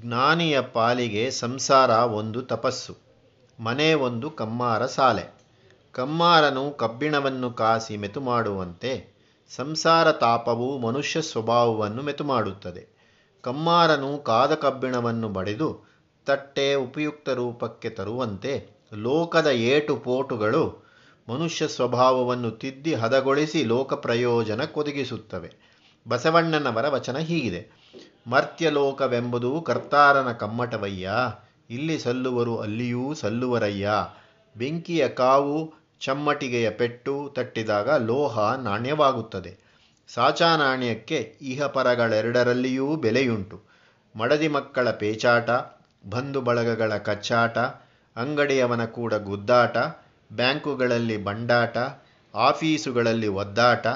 ಜ್ಞಾನಿಯ ಪಾಲಿಗೆ ಸಂಸಾರ ಒಂದು ತಪಸ್ಸು, ಮನೆ ಒಂದು ಕಮ್ಮಾರ ಸಾಲೆ. ಕಮ್ಮಾರನು ಕಬ್ಬಿಣವನ್ನು ಕಾಸಿ ಮೆತು ಮಾಡುವಂತೆ ಸಂಸಾರ ತಾಪವು ಮನುಷ್ಯ ಸ್ವಭಾವವನ್ನು ಮೆತು ಮಾಡುತ್ತದೆ. ಕಮ್ಮಾರನು ಕಾದ ಕಬ್ಬಿಣವನ್ನು ಬಡಿದು ತಟ್ಟೆ ಉಪಯುಕ್ತ ರೂಪಕ್ಕೆ ತರುವಂತೆ ಲೋಕದ ಏಟು ಪೋಟುಗಳು ಮನುಷ್ಯ ಸ್ವಭಾವವನ್ನು ತಿದ್ದಿ ಹದಗೊಳಿಸಿ ಲೋಕ ಪ್ರಯೋಜನಕ್ಕೊದಗಿಸುತ್ತವೆ. ಬಸವಣ್ಣನವರ ವಚನ ಹೀಗಿದೆ: ಮರ್ತ್ಯಲೋಕವೆಂಬುದು ಕರ್ತಾರನ ಕಮ್ಮಟವಯ್ಯ, ಇಲ್ಲಿ ಸಲ್ಲುವರು ಅಲ್ಲಿಯೂ ಸಲ್ಲುವರಯ್ಯ. ಬೆಂಕಿಯ ಕಾವು ಚಮ್ಮಟಿಗೆಯ ಪೆಟ್ಟು ತಟ್ಟಿದಾಗ ಲೋಹ ನಾಣ್ಯವಾಗುತ್ತದೆ. ಸಾಚಾನಾಣ್ಯಕ್ಕೆ ಇಹ ಪರಗಳೆರಡರಲ್ಲಿಯೂ ಬೆಲೆಯುಂಟು. ಮಡದಿ ಮಕ್ಕಳ ಪೇಚಾಟ, ಬಂಧು ಬಳಗಗಳ ಕಚ್ಚಾಟ, ಅಂಗಡಿಯವನ ಕೂಡ ಗುದ್ದಾಟ, ಬ್ಯಾಂಕುಗಳಲ್ಲಿ ಬಂಡಾಟ, ಆಫೀಸುಗಳಲ್ಲಿ ಒದ್ದಾಟ,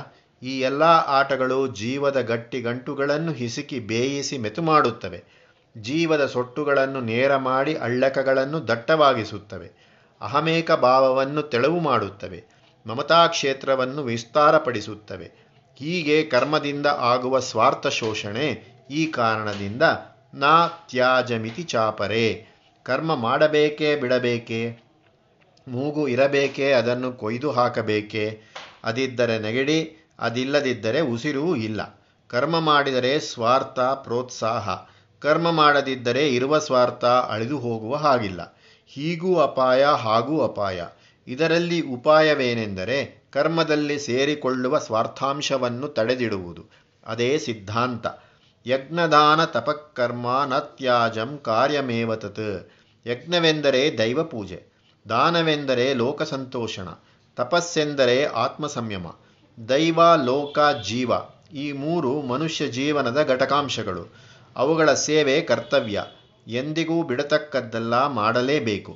ಈ ಎಲ್ಲ ಆಟಗಳು ಜೀವದ ಗಟ್ಟಿಗಂಟುಗಳನ್ನು ಹಿಸುಕಿ ಬೇಯಿಸಿ ಮೆತು ಮಾಡುತ್ತವೆ. ಜೀವದ ಸೊಟ್ಟುಗಳನ್ನು ನೇರ ಮಾಡಿ ಅಳ್ಳಕಗಳನ್ನು ದಟ್ಟವಾಗಿಸುತ್ತವೆ. ಅಹಮೇಕ ಭಾವವನ್ನು ತೆಳವು ಮಾಡುತ್ತವೆ. ಮಮತಾ ಕ್ಷೇತ್ರವನ್ನು ವಿಸ್ತಾರಪಡಿಸುತ್ತವೆ. ಹೀಗೆ ಕರ್ಮದಿಂದ ಆಗುವ ಸ್ವಾರ್ಥ ಶೋಷಣೆ. ಈ ಕಾರಣದಿಂದ ನಾ ತ್ಯಾಜಮಿತಿ ಚಾಪರೆ, ಕರ್ಮ ಮಾಡಬೇಕೇ ಬಿಡಬೇಕೇ, ಮೂಗು ಇರಬೇಕೇ ಅದನ್ನು ಕೊಯ್ದು ಹಾಕಬೇಕೆ, ಅದಿದ್ದರೆ ನೆಗಡಿ, ಅದಿಲ್ಲದಿದ್ದರೆ ಉಸಿರೂ ಇಲ್ಲ. ಕರ್ಮ ಮಾಡಿದರೆ ಸ್ವಾರ್ಥ ಪ್ರೋತ್ಸಾಹ, ಕರ್ಮ ಮಾಡದಿದ್ದರೆ ಇರುವ ಸ್ವಾರ್ಥ ಅಳಿದು ಹೋಗುವ ಹಾಗಿಲ್ಲ. ಹೀಗೂ ಅಪಾಯ ಹಾಗೂ ಅಪಾಯ. ಇದರಲ್ಲಿ ಉಪಾಯವೇನೆಂದರೆ ಕರ್ಮದಲ್ಲಿ ಸೇರಿಕೊಳ್ಳುವ ಸ್ವಾರ್ಥಾಂಶವನ್ನು ತಡೆದಿಡುವುದು. ಅದೇ ಸಿದ್ಧಾಂತ. ಯಜ್ಞದಾನ ತಪಕರ್ಮ ನ ತ್ಯಾಜಂ ಕಾರ್ಯಮೇವತತ್. ಯಜ್ಞವೆಂದರೆ ದೈವ ಪೂಜೆ, ದಾನವೆಂದರೆ ಲೋಕ ಸಂತೋಷಣ, ತಪಸ್ಸೆಂದರೆ ಆತ್ಮ ಸಂಯಮ. ದೈವ, ಲೋಕ, ಜೀವ ಈ ಮೂರು ಮನುಷ್ಯ ಜೀವನದ ಘಟಕಾಂಶಗಳು. ಅವುಗಳ ಸೇವೆ ಕರ್ತವ್ಯ, ಎಂದಿಗೂ ಬಿಡತಕ್ಕದ್ದಲ್ಲ, ಮಾಡಲೇಬೇಕು.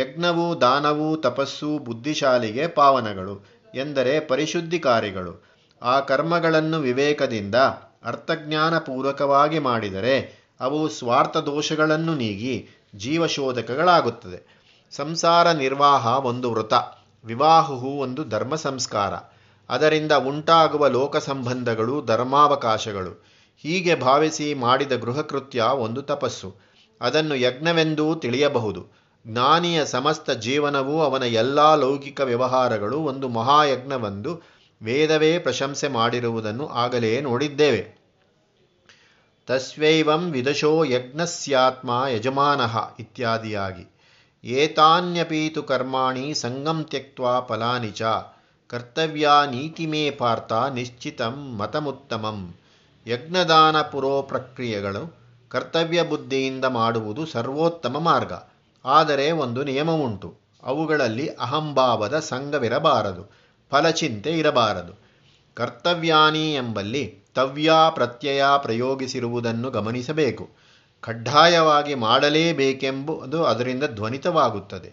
ಯಜ್ಞವೂ ದಾನವೂ ತಪಸ್ಸು ಬುದ್ಧಿಶಾಲಿಗೆ ಪಾವನಗಳು, ಎಂದರೆ ಪರಿಶುದ್ಧಿ ಕಾರ್ಯಗಳು. ಆ ಕರ್ಮಗಳನ್ನು ವಿವೇಕದಿಂದ ಅರ್ಥಜ್ಞಾನ ಪೂರ್ವಕವಾಗಿ ಮಾಡಿದರೆ ಅವು ಸ್ವಾರ್ಥ ದೋಷಗಳನ್ನು ನೀಗಿ ಜೀವಶೋಧಕಗಳಾಗುತ್ತದೆ. ಸಂಸಾರ ನಿರ್ವಾಹ ಒಂದು ವ್ರತ, ವಿವಾಹವು ಒಂದು ಧರ್ಮ ಸಂಸ್ಕಾರ. ಅದರಿಂದ ಉಂಟಾಗುವ ಲೋಕ ಸಂಬಂಧಗಳು ಧರ್ಮಾವಕಾಶಗಳು. ಹೀಗೆ ಭಾವಿಸಿ ಮಾಡಿದ ಗೃಹಕೃತ್ಯ ಒಂದು ತಪಸ್ಸು. ಅದನ್ನು ಯಜ್ಞವೆಂದೂ ತಿಳಿಯಬಹುದು. ಜ್ಞಾನಿಯ ಸಮಸ್ತ ಜೀವನವೂ ಅವನ ಎಲ್ಲ ಲೌಕಿಕ ವ್ಯವಹಾರಗಳು ಒಂದು ಮಹಾಯಜ್ಞವೆಂದು ವೇದವೇ ಪ್ರಶಂಸೆ ಮಾಡಿರುವುದನ್ನು ಆಗಲೇ ನೋಡಿದ್ದೇವೆ. ತಸ್ವೈವಂ ವಿದಶೋ ಯಜ್ಞಸ್ಯಾತ್ಮ ಯಜಮಾನಃ ಇತ್ಯಾದಿಯಾಗಿ. ಏತಾನ್ಯಪೀತು ಕರ್ಮಾಣಿ ಸಂಗಂ ತ್ಯಕ್ತ್ವಾ ಫಲಾನಿ ಚ ಕರ್ತವ್ಯ ನೀತಿ ಮೇ ಪಾರ್ಥ ನಿಶ್ಚಿತಂ ಮತಮುತ್ತಮಂ. ಯಜ್ಞದಾನ ಪುರೋ ಪ್ರಕ್ರಿಯೆಗಳು ಕರ್ತವ್ಯ ಬುದ್ಧಿಯಿಂದ ಮಾಡುವುದು ಸರ್ವೋತ್ತಮ ಮಾರ್ಗ. ಆದರೆ ಒಂದು ನಿಯಮವುಂಟು, ಅವುಗಳಲ್ಲಿ ಅಹಂಭಾವದ ಸಂಘವಿರಬಾರದು, ಫಲಚಿಂತೆ ಇರಬಾರದು. ಕರ್ತವ್ಯಾನಿ ಎಂಬಲ್ಲಿ ತವ್ಯ ಪ್ರತ್ಯಯ ಪ್ರಯೋಗಿಸಿರುವುದನ್ನು ಗಮನಿಸಬೇಕು. ಕಡ್ಡಾಯವಾಗಿ ಮಾಡಲೇಬೇಕೆಂಬುದು ಅದರಿಂದ ಧ್ವನಿತವಾಗುತ್ತದೆ.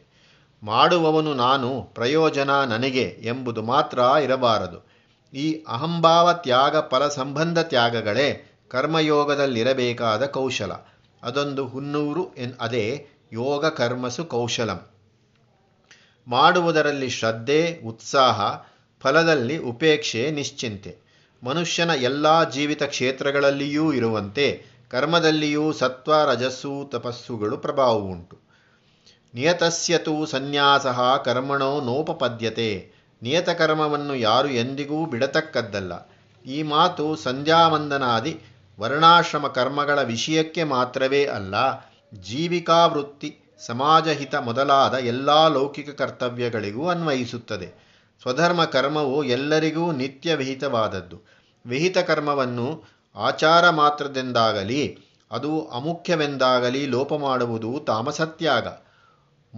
ಮಾಡುವವನು ನಾನು, ಪ್ರಯೋಜನ ನನಗೆ ಎಂಬುದು ಮಾತ್ರ ಇರಬಾರದು. ಈ ಅಹಂಭಾವ ತ್ಯಾಗ ಫಲ ಸಂಬಂಧ ತ್ಯಾಗಗಳೇ ಕರ್ಮಯೋಗದಲ್ಲಿರಬೇಕಾದ ಕೌಶಲ. ಅದೊಂದು ಹುನ್ನೂರು ಅದೇ ಯೋಗ ಕರ್ಮಸು ಕೌಶಲಂ. ಮಾಡುವುದರಲ್ಲಿ ಶ್ರದ್ಧೆ, ಉತ್ಸಾಹ, ಫಲದಲ್ಲಿ ಉಪೇಕ್ಷೆ, ನಿಶ್ಚಿಂತೆ. ಮನುಷ್ಯನ ಎಲ್ಲ ಜೀವಿತ ಕ್ಷೇತ್ರಗಳಲ್ಲಿಯೂ ಇರುವಂತೆ ಕರ್ಮದಲ್ಲಿಯೂ ಸತ್ವ ರಜಸ್ಸು ತಪಸ್ಸುಗಳು ಪ್ರಭಾವ ಉಂಟು. ನಿಯತಸ್ಯತು ಸನ್ಯಾಸಃ ಕರ್ಮಣೋ ನೋಪಪದ್ಯತೆ. ನಿಯತಕರ್ಮವನ್ನು ಯಾರು ಎಂದಿಗೂ ಬಿಡತಕ್ಕದ್ದಲ್ಲ. ಈ ಮಾತು ಸಂಧ್ಯಾವಂದನಾದಿ ವರ್ಣಾಶ್ರಮ ಕರ್ಮಗಳ ವಿಷಯಕ್ಕೆ ಮಾತ್ರವೇ ಅಲ್ಲ, ಜೀವಿಕಾವೃತ್ತಿ, ಸಮಾಜಹಿತ ಮೊದಲಾದ ಎಲ್ಲ ಲೌಕಿಕ ಕರ್ತವ್ಯಗಳಿಗೂ ಅನ್ವಯಿಸುತ್ತದೆ. ಸ್ವಧರ್ಮ ಕರ್ಮವು ಎಲ್ಲರಿಗೂ ನಿತ್ಯ ವಿಹಿತವಾದದ್ದು. ವಿಹಿತ ಕರ್ಮವನ್ನು ಆಚಾರ ಮಾತ್ರದೆಂದಾಗಲಿ ಅದು ಅಮುಖ್ಯವೆಂದಾಗಲಿ ಲೋಪ ಮಾಡುವುದು ತಾಮಸತ್ಯಾಗ.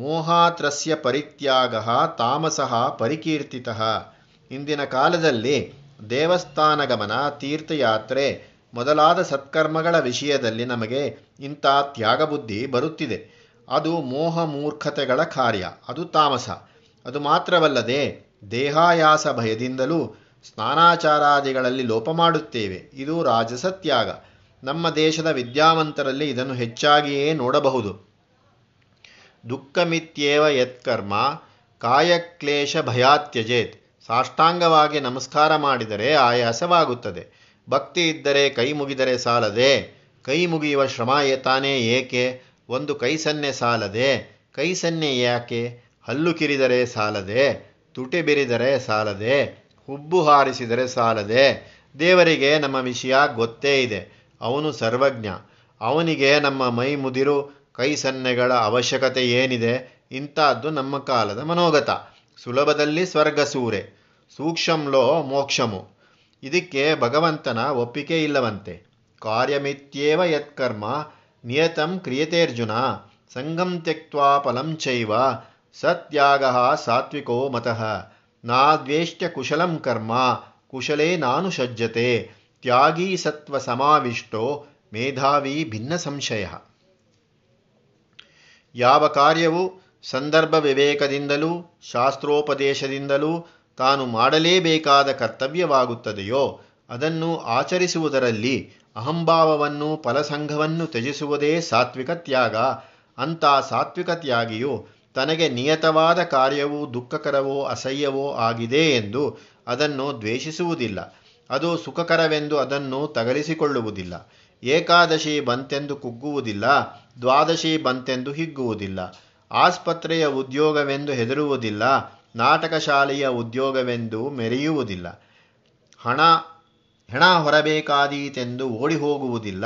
ಮೋಹಾತ್ರಸ್ಯ ಪರಿತ್ಯಾಗ ತಾಮಸಃ ಪರಿಕೀರ್ತಿತಃ. ಇಂದಿನ ಕಾಲದಲ್ಲಿ ದೇವಸ್ಥಾನಗಮನ, ತೀರ್ಥಯಾತ್ರೆ ಮೊದಲಾದ ಸತ್ಕರ್ಮಗಳ ವಿಷಯದಲ್ಲಿ ನಮಗೆ ಇಂಥ ತ್ಯಾಗಬುದ್ಧಿ ಬರುತ್ತಿದೆ. ಅದು ಮೋಹ ಮೂರ್ಖತೆಗಳ ಕಾರ್ಯ, ಅದು ತಾಮಸ. ಅದು ಮಾತ್ರವಲ್ಲದೆ ದೇಹಾಯಾಸ ಭಯದಿಂದಲೂ ಸ್ನಾನಾಚಾರಾದಿಗಳಲ್ಲಿ ಲೋಪ ಮಾಡುತ್ತೇವೆ, ಇದು ರಾಜಸ ತ್ಯಾಗ. ನಮ್ಮ ದೇಶದ ವಿದ್ಯಾವಂತರಲ್ಲಿ ಇದನ್ನು ಹೆಚ್ಚಾಗಿಯೇ ನೋಡಬಹುದು. ದುಃಖಮಿತ್ಯೇವ ಯತ್ಕರ್ಮ ಕಾಯಕ್ಲೇಶ ಭಯಾತ್ಯಜೇತ್. ಸಾಷ್ಟಾಂಗವಾಗಿ ನಮಸ್ಕಾರ ಮಾಡಿದರೆ ಆಯಾಸವಾಗುತ್ತದೆ, ಭಕ್ತಿ ಇದ್ದರೆ ಕೈ ಮುಗಿದರೆ ಸಾಲದೆ ಕೈ ಮುಗಿಯುವ ಶ್ರಮ ತಾನೇ ಏಕೆ? ಒಂದು ಕೈ ಸನ್ನೆ ಸಾಲದೆ. ಕೈ ಸನ್ನೆ ಯಾಕೆ? ಹಲ್ಲು ಕಿರಿದರೆ ಸಾಲದೆ, ತುಟಿ ಬೆರಿದರೆ ಸಾಲದೆ, ಹುಬ್ಬು ಹಾರಿಸಿದರೆ ಸಾಲದೆ. ದೇವರಿಗೆ ನಮ್ಮ ವಿಷಯ ಗೊತ್ತೇ ಇದೆ, ಅವನು ಸರ್ವಜ್ಞ. ಅವನಿಗೆ ನಮ್ಮ ಮೈ ಮುದಿರು ಕೈ ಸನ್ನೆಗಳ ಅವಶ್ಯಕತೆ ಏನಿದೆ? ಇಂಥದ್ದು ನಮ್ಮ ಕಾಲದ ಮನೋಗತ. ಸುಲಭದಲ್ಲಿ ಸ್ವರ್ಗ ಸೂರೆ, ಸೂಕ್ಷ್ಮಂಲೋ ಮೋಕ್ಷಮು. ಇದಕ್ಕೆ ಭಗವಂತನ ಒಪ್ಪಿಗೆ ಇಲ್ಲವಂತೆ. ಕಾರ್ಯಮಿತ್ಯೇವ ಯತ್ಕರ್ಮ ನಿಯತಂ ಕ್ರಿಯತೆರ್ಜುನ, ಸಂಗಂ ತ್ಯಕ್ವಾ ಫಲಂಚೈವ ಸತ್ಯಾಗಃ ಸಾತ್ವಿಕೋ ಮತಃ. ನಾದ್ವೇಷ್ಟ ಕುಶಲಂ ಕರ್ಮ ಕುಶಲೇ ನಾನು ಸಜ್ಜತೆ, ತ್ಯಾಗೀ ಸತ್ವ ಸಮಾವಿಷ್ಟೋ ಮೇಧಾವಿ ಭಿನ್ನ ಸಂಶಯ. ಯಾವ ಕಾರ್ಯವು ಸಂದರ್ಭ ವಿವೇಕದಿಂದಲೂ ಶಾಸ್ತ್ರೋಪದೇಶದಿಂದಲೂ ತಾನು ಮಾಡಲೇಬೇಕಾದ ಕರ್ತವ್ಯವಾಗುತ್ತದೆಯೋ ಅದನ್ನು ಆಚರಿಸುವುದರಲ್ಲಿ ಅಹಂಭಾವವನ್ನು ಫಲಸಂಘವನ್ನು ತ್ಯಜಿಸುವುದೇ ಸಾತ್ವಿಕ ತ್ಯಾಗ. ಅಂಥ ಸಾತ್ವಿಕ ತ್ಯಾಗಿಯು ತನಗೆ ನಿಯತವಾದ ಕಾರ್ಯವು ದುಃಖಕರವೋ ಅಸಹ್ಯವೋ ಆಗಿದೆ ಎಂದು ಅದನ್ನು ದ್ವೇಷಿಸುವುದಿಲ್ಲ, ಅದು ಸುಖಕರವೆಂದು ಅದನ್ನು ತಗಲಿಸಿಕೊಳ್ಳುವುದಿಲ್ಲ, ಏಕಾದಶಿ ಬಂತೆಂದು ಕುಗ್ಗುವುದಿಲ್ಲ, ದ್ವಾದಶಿ ಬಂತೆಂದು ಹಿಗ್ಗುವುದಿಲ್ಲ, ಆಸ್ಪತ್ರೆಯ ಉದ್ಯೋಗವೆಂದು ಹೆದರುವುದಿಲ್ಲ, ನಾಟಕ ಶಾಲೆಯ ಉದ್ಯೋಗವೆಂದು ಮೆರೆಯುವುದಿಲ್ಲ, ಹಣ ಹೊರಬೇಕಾದೀತೆಂದು ಓಡಿ ಹೋಗುವುದಿಲ್ಲ,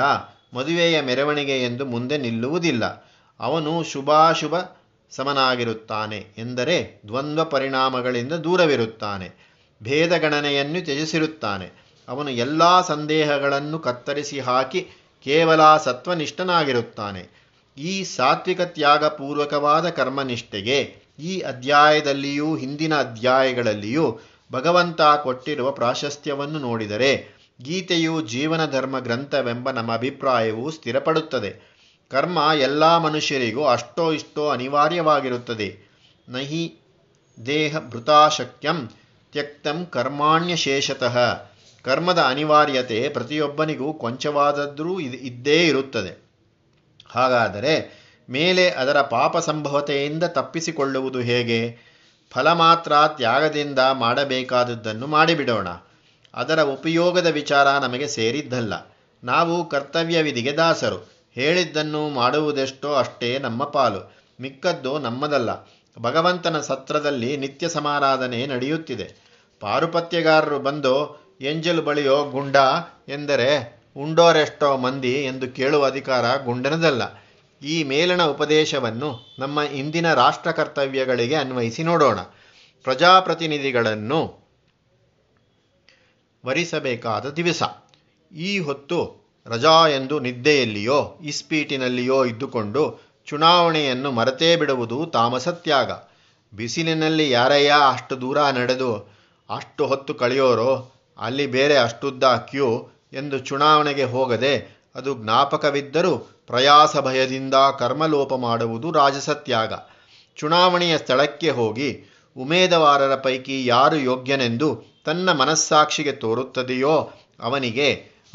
ಮದುವೆಯ ಮೆರವಣಿಗೆ ಎಂದು ಮುಂದೆ ನಿಲ್ಲುವುದಿಲ್ಲ. ಅವನು ಶುಭಾಶುಭ ಸಮನಾಗಿರುತ್ತಾನೆ, ಎಂದರೆ ದ್ವಂದ್ವ ಪರಿಣಾಮಗಳಿಂದ ದೂರವಿರುತ್ತಾನೆ, ಭೇದ ಗಣನೆಯನ್ನು ತ್ಯಜಿಸಿರುತ್ತಾನೆ. ಅವನು ಎಲ್ಲ ಸಂದೇಹಗಳನ್ನು ಕತ್ತರಿಸಿ ಹಾಕಿ ಕೇವಲ ಸತ್ವನಿಷ್ಠನಾಗಿರುತ್ತಾನೆ. ಈ ಸಾತ್ವಿಕ ತ್ಯಾಗ ಪೂರ್ವಕವಾದ ಕರ್ಮನಿಷ್ಠೆಗೆ ಈ ಅಧ್ಯಾಯದಲ್ಲಿಯೂ ಹಿಂದಿನ ಅಧ್ಯಾಯಗಳಲ್ಲಿಯೂ ಭಗವಂತ ಕೊಟ್ಟಿರುವ ಪ್ರಾಶಸ್ತ್ಯವನ್ನು ನೋಡಿದರೆ ಗೀತೆಯು ಜೀವನ ಧರ್ಮ ಗ್ರಂಥವೆಂಬ ನಮ್ಮ ಅಭಿಪ್ರಾಯವು ಸ್ಥಿರಪಡುತ್ತದೆ. ಕರ್ಮ ಎಲ್ಲ ಮನುಷ್ಯರಿಗೂ ಅಷ್ಟೋ ಇಷ್ಟೋ ಅನಿವಾರ್ಯವಾಗಿರುತ್ತದೆ. ನಹಿ ದೇಹ ಭೃತಾ ಶಕ್ಯಂ ತ್ಯಕ್ತಂ ಕರ್ಮಾಣ್ಯಶೇಷತಃ. ಕರ್ಮದ ಅನಿವಾರ್ಯತೆ ಪ್ರತಿಯೊಬ್ಬನಿಗೂ ಕೊಂಚವಾದದ್ರೂ ಇದ್ದೇ ಇರುತ್ತದೆ. ಹಾಗಾದರೆ ಮೇಲೆ ಅದರ ಪಾಪ ಸಂಭವತೆಯಿಂದ ತಪ್ಪಿಸಿಕೊಳ್ಳುವುದು ಹೇಗೆ? ಫಲ ಮಾತ್ರ ತ್ಯಾಗದಿಂದ ಮಾಡಬೇಕಾದದ್ದನ್ನು ಮಾಡಿಬಿಡೋಣ. ಅದರ ಉಪಯೋಗದ ವಿಚಾರ ನಮಗೆ ಸೇರಿದ್ದಲ್ಲ. ನಾವು ಕರ್ತವ್ಯ ವಿಧಿಗೆ ದಾಸರು. ಹೇಳಿದ್ದನ್ನು ಮಾಡುವುದೆಷ್ಟೋ ಅಷ್ಟೇ ನಮ್ಮ ಪಾಲು, ಮಿಕ್ಕದ್ದು ನಮ್ಮದಲ್ಲ. ಭಗವಂತನ ಸತ್ರದಲ್ಲಿ ನಿತ್ಯ ಸಮಾರಾಧನೆ ನಡೆಯುತ್ತಿದೆ. ಪಾರುಪತ್ಯಗಾರರು ಬಂದು ಎಂಜಲು ಬಳಿಯೋ ಗುಂಡ ಎಂದರೆ ಉಂಡೋರೆಷ್ಟೋ ಮಂದಿ ಎಂದು ಕೇಳುವ ಅಧಿಕಾರ ಗುಂಡನದಲ್ಲ. ಈ ಮೇಲಣ ಉಪದೇಶವನ್ನು ನಮ್ಮ ಇಂದಿನ ರಾಷ್ಟ್ರ ಕರ್ತವ್ಯಗಳಿಗೆ ಅನ್ವಯಿಸಿ ನೋಡೋಣ. ಪ್ರಜಾಪ್ರತಿನಿಧಿಗಳನ್ನು ವರಿಸಬೇಕಾದ ದಿವಸ ಈ ಹೊತ್ತು ರಜಾ ಎಂದು ನಿದ್ದೆಯಲ್ಲಿಯೋ ಇಸ್ಪೀಟಿನಲ್ಲಿಯೋ ಇದ್ದುಕೊಂಡು ಚುನಾವಣೆಯನ್ನು ಮರೆತೇ ಬಿಡುವುದು ತಾಮಸ ತ್ಯಾಗ. ಬಿಸಿಲಿನಲ್ಲಿ ಯಾರಯ್ಯ ಅಷ್ಟು ದೂರ ನಡೆದು ಅಷ್ಟು ಹೊತ್ತು ಕಳೆಯೋರೋ, ಅಲ್ಲಿ ಬೇರೆ ಅಷ್ಟುದ್ದ ಕ್ಯೂ ಎಂದು ಚುನಾವಣೆಗೆ ಹೋಗದೆ ಅದು ಜ್ಞಾಪಕವಿದ್ದರೂ ಪ್ರಯಾಸ ಭಯದಿಂದ ಕರ್ಮಲೋಪ ಮಾಡುವುದು ರಾಜಸ ತ್ಯಾಗ. ಚುನಾವಣೆಯ ಸ್ಥಳಕ್ಕೆ ಹೋಗಿ ಉಮೇದವಾರರ ಪೈಕಿ ಯಾರು ಯೋಗ್ಯನೆಂದು ತನ್ನ ಮನಸ್ಸಾಕ್ಷಿಗೆ ತೋರುತ್ತದೆಯೋ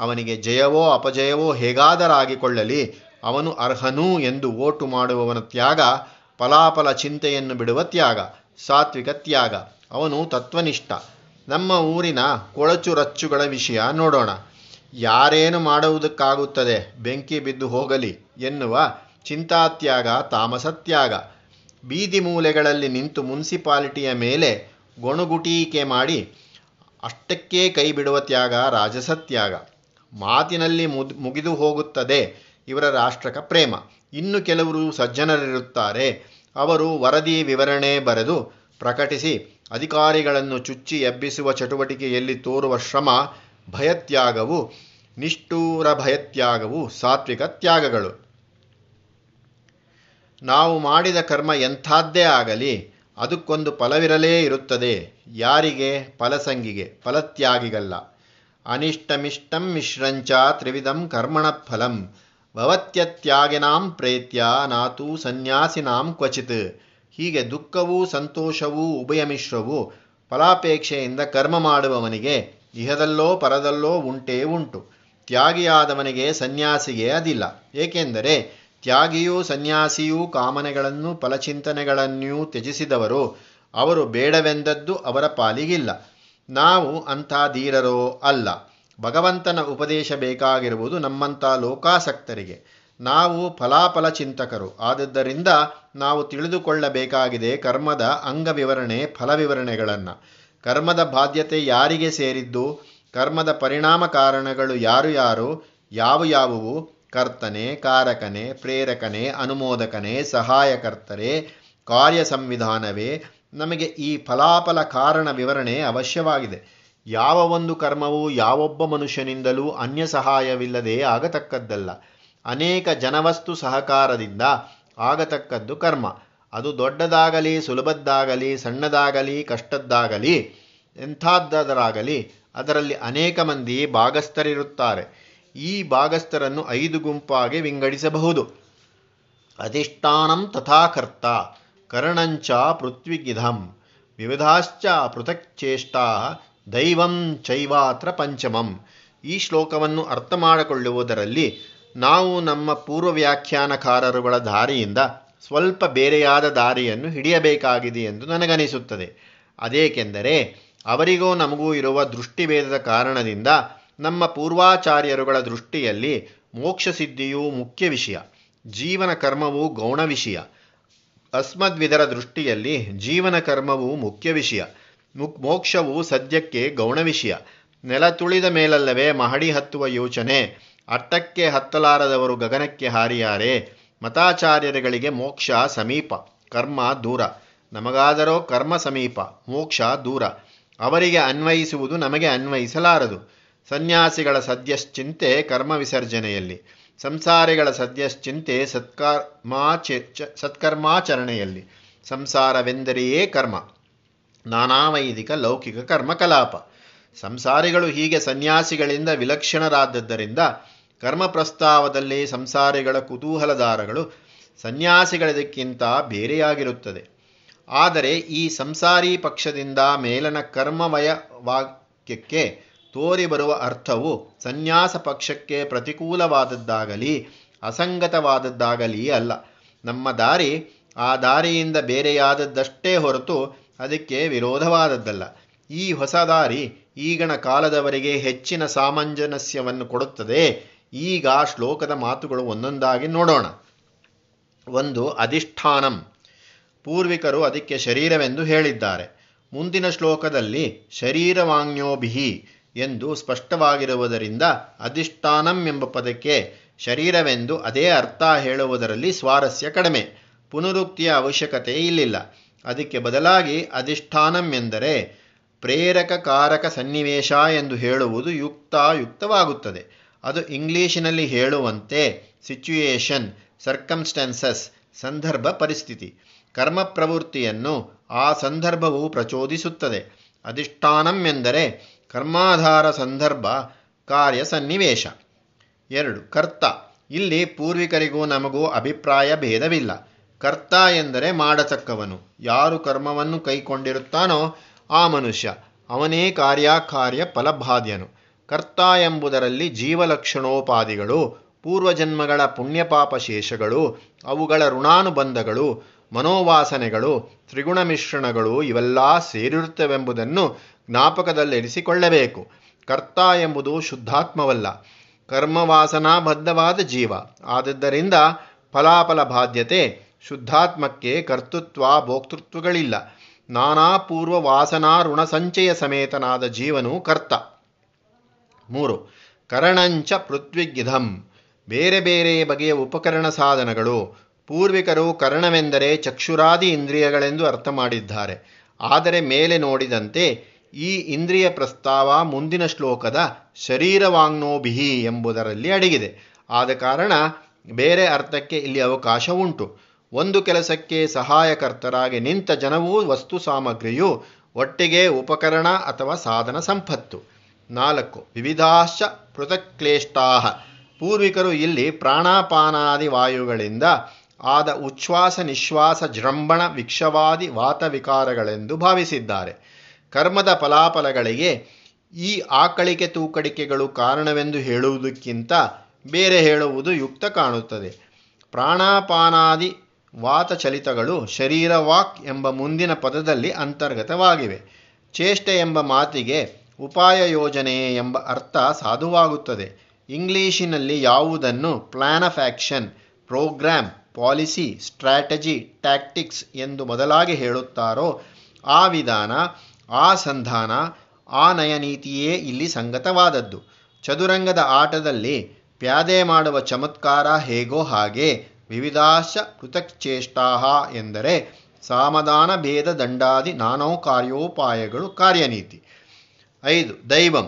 ಅವನಿಗೆ ಜಯವೋ ಅಪಜಯವೋ ಹೇಗಾದರಾಗಿಕೊಳ್ಳಲಿ ಅವನು ಅರ್ಹನೂ ಎಂದು ಓಟು ಮಾಡುವವನ ತ್ಯಾಗ ಫಲಾಫಲ ಚಿಂತೆಯನ್ನು ಬಿಡುವ ತ್ಯಾಗ, ಸಾತ್ವಿಕ ತ್ಯಾಗ. ಅವನು ತತ್ವನಿಷ್ಠ. ನಮ್ಮ ಊರಿನ ಕೊಳಚು ರಚ್ಚುಗಳ ವಿಷಯ ನೋಡೋಣ. ಯಾರೇನು ಮಾಡುವುದಕ್ಕಾಗುತ್ತದೆ, ಬೆಂಕಿ ಬಿದ್ದು ಹೋಗಲಿ ಎನ್ನುವ ಚಿಂತಾತ್ಯಾಗ ತಾಮಸ ತ್ಯಾಗ. ಬೀದಿ ಮೂಲೆಗಳಲ್ಲಿ ನಿಂತು ಮುನ್ಸಿಪಾಲಿಟಿಯ ಮೇಲೆ ಗೊಣುಗುಟೀಕೆ ಮಾಡಿ ಅಷ್ಟಕ್ಕೇ ಕೈ ಬಿಡುವ ತ್ಯಾಗ ರಾಜಸ ತ್ಯಾಗ. ಮಾತಿನಲ್ಲಿ ಮುಗಿದು ಹೋಗುತ್ತದೆ ಇವರ ರಾಷ್ಟ್ರಕ ಪ್ರೇಮ. ಇನ್ನು ಕೆಲವರು ಸಜ್ಜನರಿರುತ್ತಾರೆ. ಅವರು ವರದಿ ವಿವರಣೆ ಬರೆದು ಪ್ರಕಟಿಸಿ ಅಧಿಕಾರಿಗಳನ್ನು ಚುಚ್ಚಿ ಎಬ್ಬಿಸುವ ಚಟುವಟಿಕೆಯಲ್ಲಿ ತೋರುವ ಶ್ರಮ, ಭಯತ್ಯಾಗವು, ನಿಷ್ಠೂರ ಭಯತ್ಯಾಗವು ಸಾತ್ವಿಕ ತ್ಯಾಗಗಳು. ನಾವು ಮಾಡಿದ ಕರ್ಮ ಎಂಥದ್ದೇ ಆಗಲಿ ಅದಕ್ಕೊಂದು ಫಲವಿರಲೇ ಇರುತ್ತದೆ. ಯಾರಿಗೆ? ಫಲಸಂಗಿಗೆ, ಫಲತ್ಯಾಗಿಗಲ್ಲ. ಅನಿಷ್ಟಮಿಷ್ಟಂ ಮಿಶ್ರಂಚ ತ್ರಿವಿಧಂ ಕರ್ಮಣ ಫಲಂ ಭವತ್ಯತ್ಯಾಗಿನಾಂ ಪ್ರೇತ್ಯ ನಾತು ಸನ್ಯಾಸಿನಾಂ ಕ್ವಚಿತ್. ಹೀಗೆ ದುಃಖವೂ ಸಂತೋಷವೂ ಉಭಯ ಮಿಶ್ರವೂ ಫಲಾಪೇಕ್ಷೆಯಿಂದ ಕರ್ಮ ಮಾಡುವವನಿಗೆ ಇಹದಲ್ಲೋ ಪರದಲ್ಲೋ ಉಂಟೇ ಉಂಟು. ತ್ಯಾಗಿಯಾದವನಿಗೆ ಸನ್ಯಾಸಿಗೆ ಅದಿಲ್ಲ. ಏಕೆಂದರೆ ತ್ಯಾಗಿಯೂ ಸನ್ಯಾಸಿಯೂ ಕಾಮನೆಗಳನ್ನು ಫಲಚಿಂತನೆಗಳನ್ನೂ ತ್ಯಜಿಸಿದವರು. ಅವರು ಬೇಡವೆಂದದ್ದು ಅವರ ಪಾಲಿಗಿಲ್ಲ. ನಾವು ಅಂಥ ಧೀರರೋ ಅಲ್ಲ. ಭಗವಂತನ ಉಪದೇಶ ಬೇಕಾಗಿರುವುದು ನಮ್ಮಂಥ ಲೋಕಾಸಕ್ತರಿಗೆ. ನಾವು ಫಲಾಫಲ ಚಿಂತಕರು, ಆದದ್ದರಿಂದ ನಾವು ತಿಳಿದುಕೊಳ್ಳಬೇಕಾಗಿದೆ ಕರ್ಮದ ಅಂಗವಿವರಣೆ, ಫಲವಿವರಣೆಗಳನ್ನು. ಕರ್ಮದ ಬಾಧ್ಯತೆ ಯಾರಿಗೆ ಸೇರಿದ್ದು, ಕರ್ಮದ ಪರಿಣಾಮ ಕಾರಣಗಳು ಯಾರು, ಯಾವುವು, ಕರ್ತನೆ, ಕಾರಕನೆ, ಪ್ರೇರಕನೆ, ಅನುಮೋದಕನೆ, ಸಹಾಯಕರ್ತರೆ, ಕಾರ್ಯ ಸಂವಿಧಾನವೇ. ನಮಗೆ ಈ ಫಲಾಫಲ ಕಾರಣ ವಿವರಣೆ ಅವಶ್ಯವಾಗಿದೆ. ಯಾವ ಒಂದು ಕರ್ಮವು ಯಾವೊಬ್ಬ ಮನುಷ್ಯನಿಂದಲೂ ಅನ್ಯ ಸಹಾಯವಿಲ್ಲದೆ ಆಗತಕ್ಕದ್ದಲ್ಲ. ಅನೇಕ ಜನವಸ್ತು ಸಹಕಾರದಿಂದ ಆಗತಕ್ಕದ್ದು ಕರ್ಮ. ಅದು ದೊಡ್ಡದಾಗಲಿ, ಸುಲಭದ್ದಾಗಲಿ, ಸಣ್ಣದಾಗಲಿ, ಕಷ್ಟದ್ದಾಗಲಿ, ಎಂಥದ್ದರಾಗಲಿ, ಅದರಲ್ಲಿ ಅನೇಕ ಮಂದಿ ಭಾಗಸ್ಥರಿರುತ್ತಾರೆ. ಈ ಭಾಗಸ್ಥರನ್ನು 5 ಗುಂಪಾಗಿ ವಿಂಗಡಿಸಬಹುದು. ಅಧಿಷ್ಠಾನಂ ತಥಾಕರ್ತ, ಕರಣಂಚ ಪೃಥ್ವಿಗಿಧಂ, ವಿವಿಧಾಶ್ಚ ಪೃಥಕ್ಚೇಷ್ಟಾ, ದೈವಂ ಚೈವಾತ್ರ ಪಂಚಮಂ. ಈ ಶ್ಲೋಕವನ್ನು ಅರ್ಥ ಮಾಡಿಕೊಳ್ಳುವುದರಲ್ಲಿ ನಾವು ನಮ್ಮ ಪೂರ್ವ ವ್ಯಾಖ್ಯಾನಕಾರರುಗಳ ದಾರಿಯಿಂದ ಸ್ವಲ್ಪ ಬೇರೆಯಾದ ದಾರಿಯನ್ನು ಹಿಡಿಯಬೇಕಾಗಿದೆ ಎಂದು ನನಗನಿಸುತ್ತದೆ. ಅದೇಕೆಂದರೆ ಅವರಿಗೂ ನಮಗೂ ಇರುವ ದೃಷ್ಟಿಭೇದದ ಕಾರಣದಿಂದ ನಮ್ಮ ಪೂರ್ವಾಚಾರ್ಯರುಗಳ ದೃಷ್ಟಿಯಲ್ಲಿ ಮೋಕ್ಷಸಿದ್ಧಿಯು ಮುಖ್ಯ ವಿಷಯ, ಜೀವನ ಕರ್ಮವು ಗೌಣ ವಿಷಯ. ಅಸ್ಮದ್ವಿದರ ದೃಷ್ಟಿಯಲ್ಲಿ ಜೀವನ ಕರ್ಮವು ಮುಖ್ಯ ವಿಷಯ, ಮೋಕ್ಷವು ಸದ್ಯಕ್ಕೆ ಗೌಣ ವಿಷಯ. ನೆಲ ತುಳಿದ ಮೇಲಲ್ಲವೇ ಮಹಡಿ ಹತ್ತುವ ಯೋಚನೆ. ಅಟ್ಟಕ್ಕೆ ಹತ್ತಲಾರದವರು ಗಗನಕ್ಕೆ ಹಾರಿಯಾರೆ. ಮತಾಚಾರ್ಯರುಗಳಿಗೆ ಮೋಕ್ಷ ಸಮೀಪ, ಕರ್ಮ ದೂರ. ನಮಗಾದರೋ ಕರ್ಮ ಸಮೀಪ, ಮೋಕ್ಷ ದೂರ. ಅವರಿಗೆ ಅನ್ವಯಿಸುವುದು ನಮಗೆ ಅನ್ವಯಿಸಲಾರದು. ಸನ್ಯಾಸಿಗಳ ಸದ್ಯಶ್ಚಿಂತೆ ಕರ್ಮ ವಿಸರ್ಜನೆಯಲ್ಲಿ, ಸಂಸಾರಿಗಳ ಸದ್ಯಶ್ಚಿಂತೆ ಸತ್ಕರ್ಮಾಚರಣೆಯಲ್ಲಿ. ಸಂಸಾರವೆಂದರೆಯೇ ಕರ್ಮ, ನಾನಾವೈದಿಕ ಲೌಕಿಕ ಕರ್ಮಕಲಾಪ. ಸಂಸಾರಿಗಳು ಹೀಗೆ ಸನ್ಯಾಸಿಗಳಿಂದ ವಿಲಕ್ಷಣರಾದದ್ದರಿಂದ ಕರ್ಮ ಪ್ರಸ್ತಾವದಲ್ಲಿ ಸಂಸಾರಿಗಳ ಕುತೂಹಲದಾರಗಳು ಸನ್ಯಾಸಿಗಳಿಗಿಂತ ಬೇರೆಯಾಗಿರುತ್ತದೆ. ಆದರೆ ಈ ಸಂಸಾರಿ ಪಕ್ಷದಿಂದ ಮೇಲನ ಕರ್ಮಮಯ ವಾಕ್ಯಕ್ಕೆ ತೋರಿ ಬರುವ ಅರ್ಥವು ಸನ್ಯಾಸ ಪಕ್ಷಕ್ಕೆ ಪ್ರತಿಕೂಲವಾದದ್ದಾಗಲಿ ಅಸಂಗತವಾದದ್ದಾಗಲಿ ಅಲ್ಲ. ನಮ್ಮ ದಾರಿ ಆ ದಾರಿಯಿಂದ ಬೇರೆಯಾದದ್ದಷ್ಟೇ ಹೊರತು ಅದಕ್ಕೆ ವಿರೋಧವಾದದ್ದಲ್ಲ. ಈ ಹೊಸ ದಾರಿ ಈಗಿನ ಕಾಲದವರಿಗೆ ಹೆಚ್ಚಿನ ಸಾಮಂಜಸ್ಯವನ್ನು ಕೊಡುತ್ತದೆ. ಈಗ ಶ್ಲೋಕದ ಮಾತುಗಳು ಒಂದೊಂದಾಗಿ ನೋಡೋಣ. 1. ಅಧಿಷ್ಠಾನಂ. ಪೂರ್ವಿಕರು ಅದಕ್ಕೆ ಶರೀರವೆಂದು ಹೇಳಿದ್ದಾರೆ. ಮುಂದಿನ ಶ್ಲೋಕದಲ್ಲಿ ಶರೀರವಾಂಗ್ಯೋಭಿಹಿ ಎಂದು ಸ್ಪಷ್ಟವಾಗಿರುವುದರಿಂದ ಅಧಿಷ್ಠಾನಂ ಎಂಬ ಪದಕ್ಕೆ ಶರೀರವೆಂದು ಅದೇ ಅರ್ಥ ಹೇಳುವುದರಲ್ಲಿ ಸ್ವಾರಸ್ಯ ಕಡಿಮೆ. ಪುನರುಕ್ತಿಯ ಅವಶ್ಯಕತೆ ಇಲ್ಲಿಲ್ಲ. ಅದಕ್ಕೆ ಬದಲಾಗಿ ಅಧಿಷ್ಠಾನಂ ಎಂದರೆ ಪ್ರೇರಕ ಕಾರಕ ಸನ್ನಿವೇಶ ಎಂದು ಹೇಳುವುದು ಯುಕ್ತವಾಗುತ್ತದೆ. ಅದು ಇಂಗ್ಲೀಷಿನಲ್ಲಿ ಹೇಳುವಂತೆ ಸಿಚುಯೇಷನ್, ಸರ್ಕಮ್ಸ್ಟೆನ್ಸಸ್, ಸಂದರ್ಭ, ಪರಿಸ್ಥಿತಿ. ಕರ್ಮ ಪ್ರವೃತ್ತಿಯನ್ನು ಆ ಸಂದರ್ಭವು ಪ್ರಚೋದಿಸುತ್ತದೆ. ಅಧಿಷ್ಠಾನಂ ಎಂದರೆ ಕರ್ಮಾಧಾರ ಸಂದರ್ಭ, ಕಾರ್ಯ, ಸನ್ನಿವೇಶ. 2. ಕರ್ತ. ಇಲ್ಲಿ ಪೂರ್ವಿಕರಿಗೂ ನಮಗೂ ಅಭಿಪ್ರಾಯ ಭೇದವಿಲ್ಲ. ಕರ್ತ ಎಂದರೆ ಮಾಡತಕ್ಕವನು. ಯಾರು ಕರ್ಮವನ್ನು ಕೈಕೊಂಡಿರುತ್ತಾನೋ ಆ ಮನುಷ್ಯ, ಅವನೇ ಕಾರ್ಯಕಾರ್ಯ ಫಲಭಾದ್ಯನು. ಕರ್ತ ಎಂಬುದರಲ್ಲಿ ಜೀವಲಕ್ಷಣೋಪಾದಿಗಳು, ಪೂರ್ವಜನ್ಮಗಳ ಪುಣ್ಯಪಾಪ ಶೇಷಗಳು, ಅವುಗಳ ಋಣಾನುಬಂಧಗಳು, ಮನೋವಾಸನೆಗಳು, ತ್ರಿಗುಣ ಮಿಶ್ರಣಗಳು ಇವೆಲ್ಲ ಸೇರಿರುತ್ತವೆಂಬುದನ್ನು ಜ್ಞಾಪಕದಲ್ಲಿರಿಸಿಕೊಳ್ಳಬೇಕು. ಕರ್ತ ಎಂಬುದು ಶುದ್ಧಾತ್ಮವಲ್ಲ, ಕರ್ಮವಾಸನಾ ಬದ್ಧವಾದ ಜೀವ. ಆದ್ದರಿಂದ ಫಲಾಫಲ ಬಾಧ್ಯತೆ. ಶುದ್ಧಾತ್ಮಕ್ಕೆ ಕರ್ತೃತ್ವ ಭೋಕ್ತೃತ್ವಗಳಿಲ್ಲ. ನಾನಾ ಪೂರ್ವ ವಾಸನಾ ಋಣ ಸಂಚಯ ಸಮೇತನಾದ ಜೀವನು ಕರ್ತ. 3. ಕರಣಂಚ ಪೃಥ್ವಿಗಿಧಂ. ಬೇರೆ ಬೇರೆ ಬಗೆಯ ಉಪಕರಣ ಸಾಧನಗಳು. ಪೂರ್ವಿಕರು ಕರಣವೆಂದರೆ ಚಕ್ಷುರಾದಿ ಇಂದ್ರಿಯಗಳೆಂದು ಅರ್ಥ ಮಾಡಿದ್ದಾರೆ. ಆದರೆ ಮೇಲೆ ನೋಡಿದಂತೆ ಈ ಇಂದ್ರಿಯ ಪ್ರಸ್ತಾವ ಮುಂದಿನ ಶ್ಲೋಕದ ಶರೀರವಾಂಗ್ನೋಭಿಹಿ ಎಂಬುದರಲ್ಲಿ ಅಡಗಿದೆ. ಆದ ಕಾರಣ ಬೇರೆ ಅರ್ಥಕ್ಕೆ ಇಲ್ಲಿ ಅವಕಾಶ ಉಂಟು. ಒಂದು ಕೆಲಸಕ್ಕೆ ಸಹಾಯಕರ್ತರಾಗಿ ನಿಂತ ಜನವೂ ವಸ್ತು ಸಾಮಗ್ರಿಯು ಒಟ್ಟಿಗೆ ಉಪಕರಣ ಅಥವಾ ಸಾಧನ ಸಂಪತ್ತು. 4. ವಿವಿಧಾಶ್ಚ ಪೃಥಕ್ಲೇಷ್ಟಾ. ಪೂರ್ವಿಕರು ಇಲ್ಲಿ ಪ್ರಾಣಾಪಾನಾದಿ ವಾಯುಗಳಿಂದ ಆದ ಉಚ್ಛ್ವಾಸ ನಿಶ್ವಾಸ ಜೃಂಭಣ ವಿಕ್ಷವಾದಿ ವಾತವಿಕಾರಗಳೆಂದು ಭಾವಿಸಿದ್ದಾರೆ. ಕರ್ಮದ ಫಲಾಫಲಗಳಿಗೆ ಈ ಆಕಳಿಕೆ ತೂಕಡಿಕೆಗಳು ಕಾರಣವೆಂದು ಹೇಳುವುದಕ್ಕಿಂತ ಬೇರೆ ಹೇಳುವುದು ಯುಕ್ತ ಕಾಣುತ್ತದೆ. ಪ್ರಾಣಾಪಾನಾದಿ ವಾತಚಲಿತಗಳು ಶರೀರ ವಾಕ್ ಎಂಬ ಮುಂದಿನ ಪದದಲ್ಲಿ ಅಂತರ್ಗತವಾಗಿವೆ. ಚೇಷ್ಟೆ ಎಂಬ ಮಾತಿಗೆ ಉಪಾಯ ಯೋಜನೆ ಎಂಬ ಅರ್ಥ ಸಾಧುವಾಗುತ್ತದೆ. ಇಂಗ್ಲೀಷಿನಲ್ಲಿ ಯಾವುದನ್ನು plan of action, program, policy, strategy, tactics ಎಂದು ಮೊದಲಾಗಿ ಹೇಳುತ್ತಾರೋ ಆ ವಿಧಾನ, ಆ ಸಂಧಾನ, ಆ ನಯನೀತಿಯೇ ಇಲ್ಲಿ ಸಂಗತವಾದದ್ದು. ಚದುರಂಗದ ಆಟದಲ್ಲಿ ಪ್ಯಾದೆ ಮಾಡುವ ಚಮತ್ಕಾರ ಹೇಗೋ ಹಾಗೆ ವಿವಿಧಾಶ ಕೃತಕ್ಚೇಷ್ಟಾ ಎಂದರೆ ಸಾಮಧಾನ ಭೇದ ದಂಡಾದಿ ನಾನೋ ಕಾರ್ಯೋಪಾಯಗಳು, ಕಾರ್ಯನೀತಿ. 5. ದೈವಂ.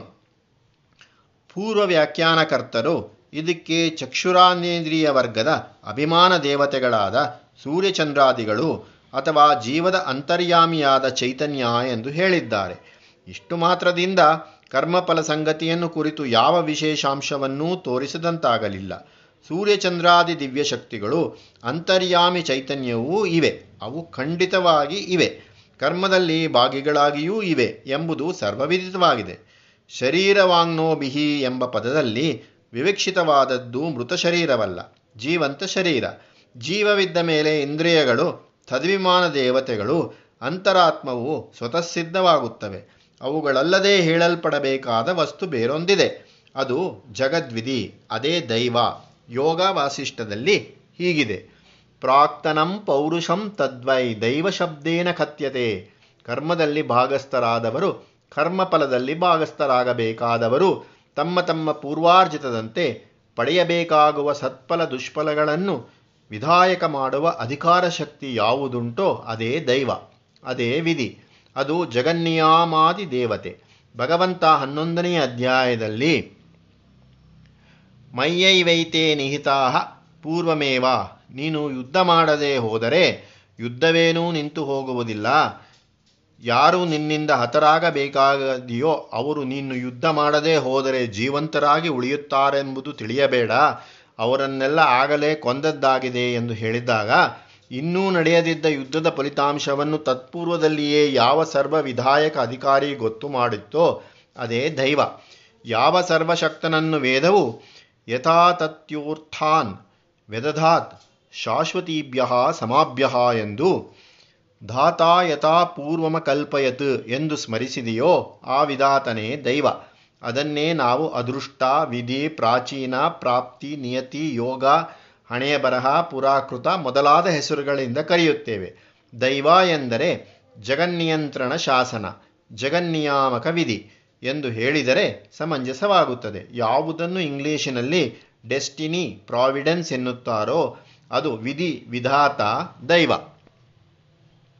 ಪೂರ್ವ ವ್ಯಾಖ್ಯಾನಕರ್ತರು ಇದಕ್ಕೆ ಚಕ್ಷುರಾನೇಂದ್ರಿಯ ವರ್ಗದ ಅಭಿಮಾನ ದೇವತೆಗಳಾದ ಸೂರ್ಯಚಂದ್ರಾದಿಗಳು ಅಥವಾ ಜೀವದ ಅಂತರ್ಯಾಮಿಯಾದ ಚೈತನ್ಯ ಎಂದು ಹೇಳಿದ್ದಾರೆ. ಇಷ್ಟು ಮಾತ್ರದಿಂದ ಕರ್ಮಫಲ ಸಂಗತಿಯನ್ನು ಕುರಿತು ಯಾವ ವಿಶೇಷಾಂಶವನ್ನೂ ತೋರಿಸದಂತಾಗಲಿಲ್ಲ. ಸೂರ್ಯಚಂದ್ರಾದಿ ದಿವ್ಯಶಕ್ತಿಗಳು, ಅಂತರ್ಯಾಮಿ ಚೈತನ್ಯವೂ ಇವೆ, ಅವು ಖಂಡಿತವಾಗಿ ಇವೆ, ಕರ್ಮದಲ್ಲಿ ಭಾಗಿಗಳಾಗಿಯೂ ಇವೆ ಎಂಬುದು ಸರ್ವವಿದಿತವಾಗಿದೆ. ಶರೀರವಾಂಗ್ನೋಭಿಹಿ ಎಂಬ ಪದದಲ್ಲಿ ವಿವಕ್ಷಿತವಾದದ್ದು ಮೃತ ಶರೀರವಲ್ಲ, ಜೀವಂತ ಶರೀರ. ಜೀವವಿದ್ದ ಮೇಲೆ ಇಂದ್ರಿಯಗಳು, ತದ್ವಿಮಾನ ದೇವತೆಗಳು, ಅಂತರಾತ್ಮವು ಸ್ವತಃ ಸಿದ್ಧವಾಗುತ್ತವೆ. ಅವುಗಳಲ್ಲದೆ ಹೇಳಲ್ಪಡಬೇಕಾದ ವಸ್ತು ಬೇರೊಂದಿದೆ, ಅದು ಜಗದ್ವಿಧಿ, ಅದೇ ದೈವ. ಯೋಗ ವಾಸಿಷ್ಠದಲ್ಲಿ ಹೀಗಿದೆ: ಪ್ರಾಕ್ತನಂ ಪೌರುಷಂ ತದ್ವೈ ದೈವಶಬ್ದೇನ ಕಥ್ಯತೆ. ಕರ್ಮದಲ್ಲಿ ಭಾಗಸ್ಥರಾದವರು, ಕರ್ಮಫಲದಲ್ಲಿ ಭಾಗಸ್ಥರಾಗಬೇಕಾದವರು ತಮ್ಮ ತಮ್ಮ ಪೂರ್ವಾರ್ಜಿತದಂತೆ ಪಡೆಯಬೇಕಾಗುವ ಸತ್ಫಲ ದುಷ್ಫಲಗಳನ್ನು ವಿಧಾಯಕ ಮಾಡುವ ಅಧಿಕಾರ ಶಕ್ತಿ ಯಾವುದುಂಟೋ ಅದೇ ದೈವ, ಅದೇ ವಿಧಿ, ಅದು ಜಗನ್ನಿಯಾಮಾದಿ ದೇವತೆ. ಭಗವಂತ 11ನೇ ಅಧ್ಯಾಯದಲ್ಲಿ ಮಯ್ಯೈವೈತೆ ನಿಹಿತಾ ಪೂರ್ವಮೇವ, ನೀನು ಯುದ್ಧ ಮಾಡದೆ ಹೋದರೆ ಯುದ್ಧವೇನೂ ನಿಂತು ಹೋಗುವುದಿಲ್ಲ, ಯಾರು ನಿನ್ನಿಂದ ಹತರಾಗಬೇಕಾಗಿದೆಯೋ ಅವರು ನೀನು ಯುದ್ಧ ಮಾಡದೆ ಹೋದರೆ ಜೀವಂತರಾಗಿ ಉಳಿಯುತ್ತಾರೆಂಬುದು ತಿಳಿಯಬೇಡ, ಅವರನ್ನೆಲ್ಲ ಆಗಲೇ ಕೊಂದದ್ದಾಗಿದೆ ಎಂದು ಹೇಳಿದಾಗ, ಇನ್ನೂ ನಡೆಯದಿದ್ದ ಯುದ್ಧದ ಫಲಿತಾಂಶವನ್ನು ತತ್ಪೂರ್ವದಲ್ಲಿಯೇ ಯಾವ ಸರ್ವವಿಧಾಯಕ ಅಧಿಕಾರಿ ಗೊತ್ತು ಮಾಡಿತ್ತೋ ಅದೇ ದೈವ. ಯಾವ ಸರ್ವಶಕ್ತನನ್ನು ವೇದವು ಯಥಾ ತತ್ಯೋರ್ಥಾನ್ ವೆದಧಾತ್ ಶಾಶ್ವತೀಭ್ಯ ಸಮಾಭ್ಯ ಎಂದು ಧಾತಾ ಯಥಾ ಪೂರ್ವಮ ಕಲ್ಪಯತ್ ಎಂದು ಸ್ಮರಿಸಿದೆಯೋ ಆ ವಿಧಾತನೇ ದೈವ. ಅದನ್ನೇ ನಾವು ಅದೃಷ್ಟ, ವಿಧಿ, ಪ್ರಾಚೀನ, ಪ್ರಾಪ್ತಿ, ನಿಯತಿ, ಯೋಗ, ಹಣೆಯ ಬರಹ, ಪುರಾಕೃತ ಮೊದಲಾದ ಹೆಸರುಗಳಿಂದ ಕರೆಯುತ್ತೇವೆ. ದೈವ ಎಂದರೆ ಜಗನ್ನಿಯಂತ್ರಣ ಶಾಸನ, ಜಗನ್ನಿಯಾಮಕ ವಿಧಿ ಎಂದು ಹೇಳಿದರೆ ಸಮಂಜಸವಾಗುತ್ತದೆ. ಯಾವುದನ್ನು ಇಂಗ್ಲಿಷಿನಲ್ಲಿ ಡೆಸ್ಟಿನಿ, ಪ್ರಾವಿಡೆನ್ಸ್ ಎನ್ನುತ್ತಾರೋ ಅದು ವಿಧಿ, ವಿಧಾತ, ದೈವ.